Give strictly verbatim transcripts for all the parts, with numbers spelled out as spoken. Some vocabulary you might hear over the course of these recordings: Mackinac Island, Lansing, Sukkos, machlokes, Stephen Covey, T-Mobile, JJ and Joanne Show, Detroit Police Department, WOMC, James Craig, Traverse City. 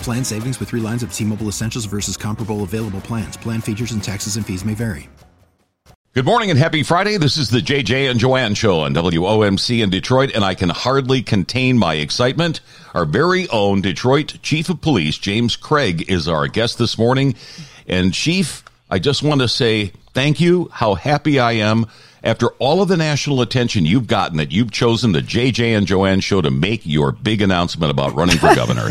Plan savings with three lines of T-Mobile Essentials versus comparable available plans. Plan features and taxes and fees may vary. Good morning and happy Friday. This is the J J and Joanne Show on W O M C in Detroit, and I can hardly contain my excitement. Our very own Detroit Chief of Police, James Craig, is our guest this morning. And Chief, I just want to say thank you, how happy I am. After all of the national attention you've gotten, that you've chosen the J J and Joanne Show to make your big announcement about running for governor.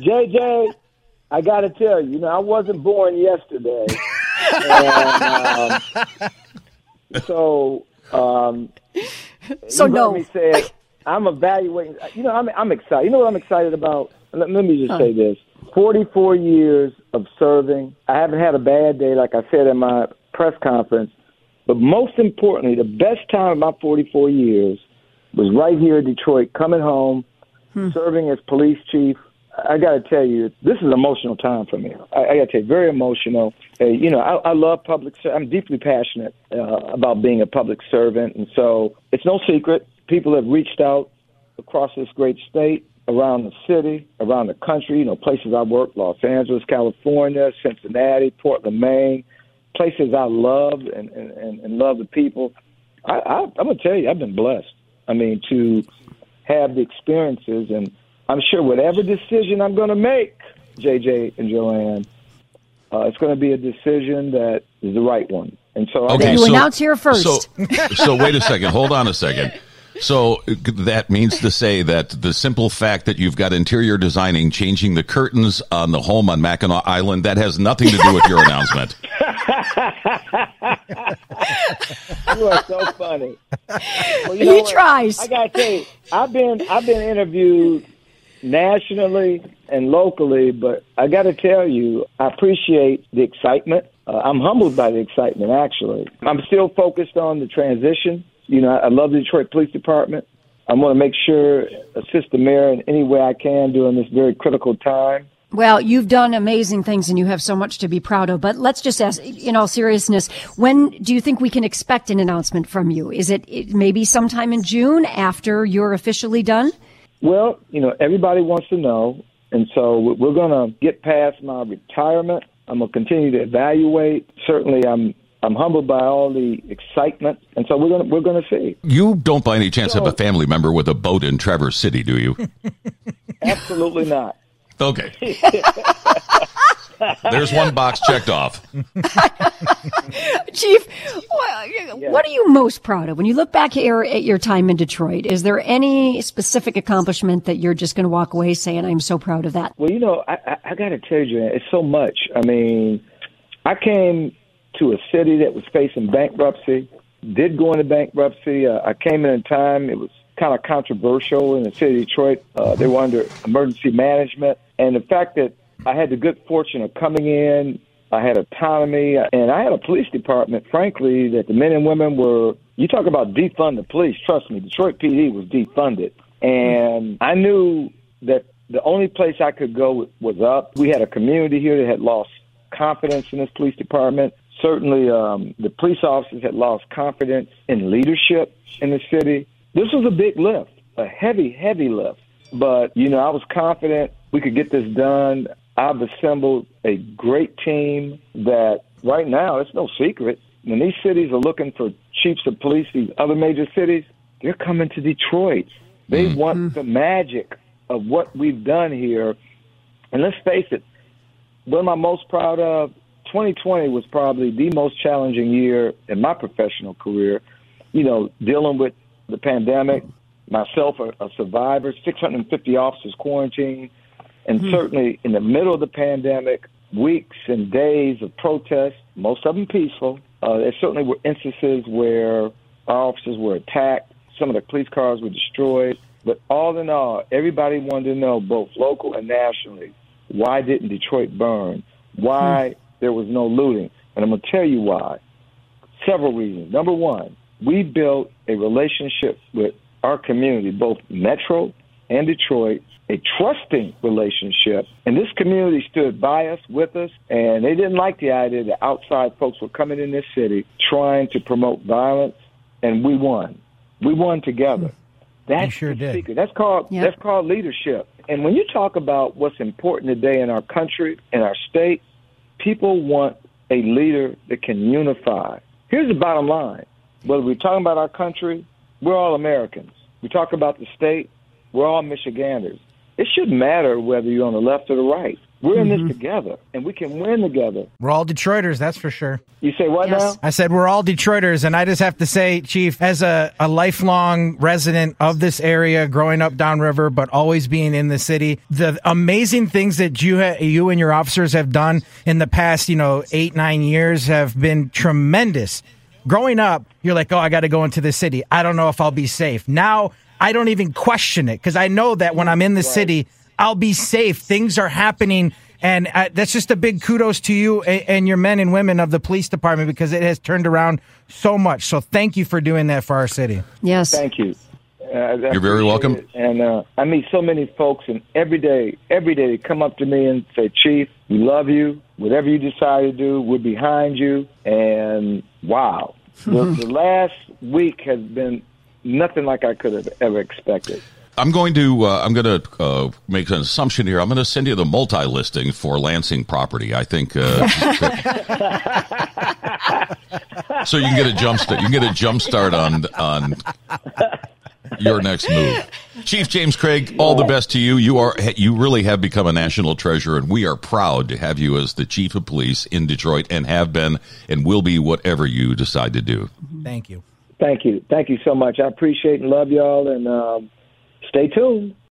J J, I got to tell you, you know, I wasn't born yesterday. And, um, so, um, so you no. me say it, I'm evaluating. You know, I'm, I'm excited. You know what I'm excited about? Let, let me just say this: forty-four years of serving. I haven't had a bad day, like I said in my press conference. But most importantly, the best time of my forty-four years was right here in Detroit, coming home, hmm. serving as police chief. I got to tell you, this is an emotional time for me. I, I got to tell you, very emotional. Uh, you know, I, I love public ser- I'm deeply passionate uh, about being a public servant. And so it's no secret. People have reached out across this great state, around the city, around the country, you know, places I work, Los Angeles, California, Cincinnati, Portland, Maine, places I love and, and, and love the people. I, I, I'm going to tell you, I've been blessed. I mean, to have the experiences, and I'm sure whatever decision I'm going to make, J J and Joanne, uh, it's going to be a decision that is the right one. And so I okay, you so, announce here first. So, so wait a second. Hold on a second. So that means to say that the simple fact that you've got interior designing, changing the curtains on the home on Mackinac Island, that has nothing to do with your announcement. You are so funny. Well, you know he what? tries. I got to tell you, I've been, I've been interviewed nationally and locally, but I got to tell you, I appreciate the excitement. Uh, I'm humbled by the excitement, actually. I'm still focused on the transition. You know, I love the Detroit Police Department. I want to make sure, assist the mayor in any way I can during this very critical time. Well, you've done amazing things and you have so much to be proud of. But let's just ask, in all seriousness, when do you think we can expect an announcement from you? Is it, it maybe sometime in June after you're officially done? Well, you know, everybody wants to know. And so we're going to get past my retirement. I'm going to continue to evaluate. Certainly, I'm I'm humbled by all the excitement, and so we're going we're going to see. You don't by any chance so, have a family member with a boat in Traverse City, do you? Absolutely not. Okay. There's one box checked off. Chief, what, yeah. what are you most proud of? When you look back here at your time in Detroit, is there any specific accomplishment that you're just going to walk away saying, I'm so proud of that? Well, you know, I, I, I got to tell you, it's so much. I mean, I came to a city that was facing bankruptcy, did go into bankruptcy. Uh, I came in in time. It was kind of controversial in the city of Detroit. Uh, they were under emergency management. And the fact that I had the good fortune of coming in, I had autonomy, and I had a police department, frankly, that the men and women were, you talk about defund the police, trust me, Detroit P D was defunded. And I knew that the only place I could go was up. We had a community here that had lost confidence in this police department. Certainly, um, the police officers had lost confidence in leadership in the city. This was a big lift, a heavy, heavy lift. But, you know, I was confident we could get this done. I've assembled a great team that right now, it's no secret. When these cities are looking for chiefs of police, these other major cities, they're coming to Detroit. They mm-hmm. want the magic of what we've done here. And let's face it, what am I most proud of? twenty twenty was probably the most challenging year in my professional career, you know, dealing with the pandemic, myself a, a survivor, six hundred fifty officers quarantined, and mm-hmm. certainly in the middle of the pandemic, weeks and days of protests, most of them peaceful. Uh, there certainly were instances where our officers were attacked. Some of the police cars were destroyed. But all in all, everybody wanted to know, both local and nationally, why didn't Detroit burn? Why hmm. there was no looting? And I'm going to tell you why. Several reasons. Number one, we built a relationship with our community, both Metro and Detroit, a trusting relationship. And this community stood by us, with us, and they didn't like the idea that outside folks were coming in this city trying to promote violence, and we won. We won together. Hmm. That's sure the secret. That's called, yep. that's called leadership. And when you talk about what's important today in our country, in our state, people want a leader that can unify. Here's the bottom line. Whether we're talking about our country, we're all Americans. We talk about the state, we're all Michiganders. It shouldn't matter whether you're on the left or the right. We're mm-hmm. in this together, and we can win together. We're all Detroiters, that's for sure. You say what yes. now? I said we're all Detroiters, and I just have to say, Chief, as a, a lifelong resident of this area, growing up downriver, but always being in the city, the amazing things that you ha- you and your officers have done in the past, you know, eight, nine years have been tremendous. Growing up, you're like, oh, I got to go into the city. I don't know if I'll be safe. Now, I don't even question it, because I know that when I'm in the right. city, I'll be safe. Things are happening. And I, that's just a big kudos to you and, and your men and women of the police department, because it has turned around so much. So thank you for doing that for our city. Yes. Thank you. Uh, You're very welcome. It. And uh, I meet so many folks, and every day, every day they come up to me and say, Chief, we love you. Whatever you decide to do, we're behind you. And wow, mm-hmm. the, the last week has been nothing like I could have ever expected. I'm going to uh, I'm going to uh, make an assumption here. I'm going to send you the multi listing for Lansing property. I think uh, so. You can get a jump start. You can get a jump start on on your next move, Chief James Craig. All the best to you. You are you really have become a national treasure, and we are proud to have you as the chief of police in Detroit, and have been and will be whatever you decide to do. Thank you. Thank you. Thank you so much. I appreciate and love y'all, and. Uh, Stay tuned.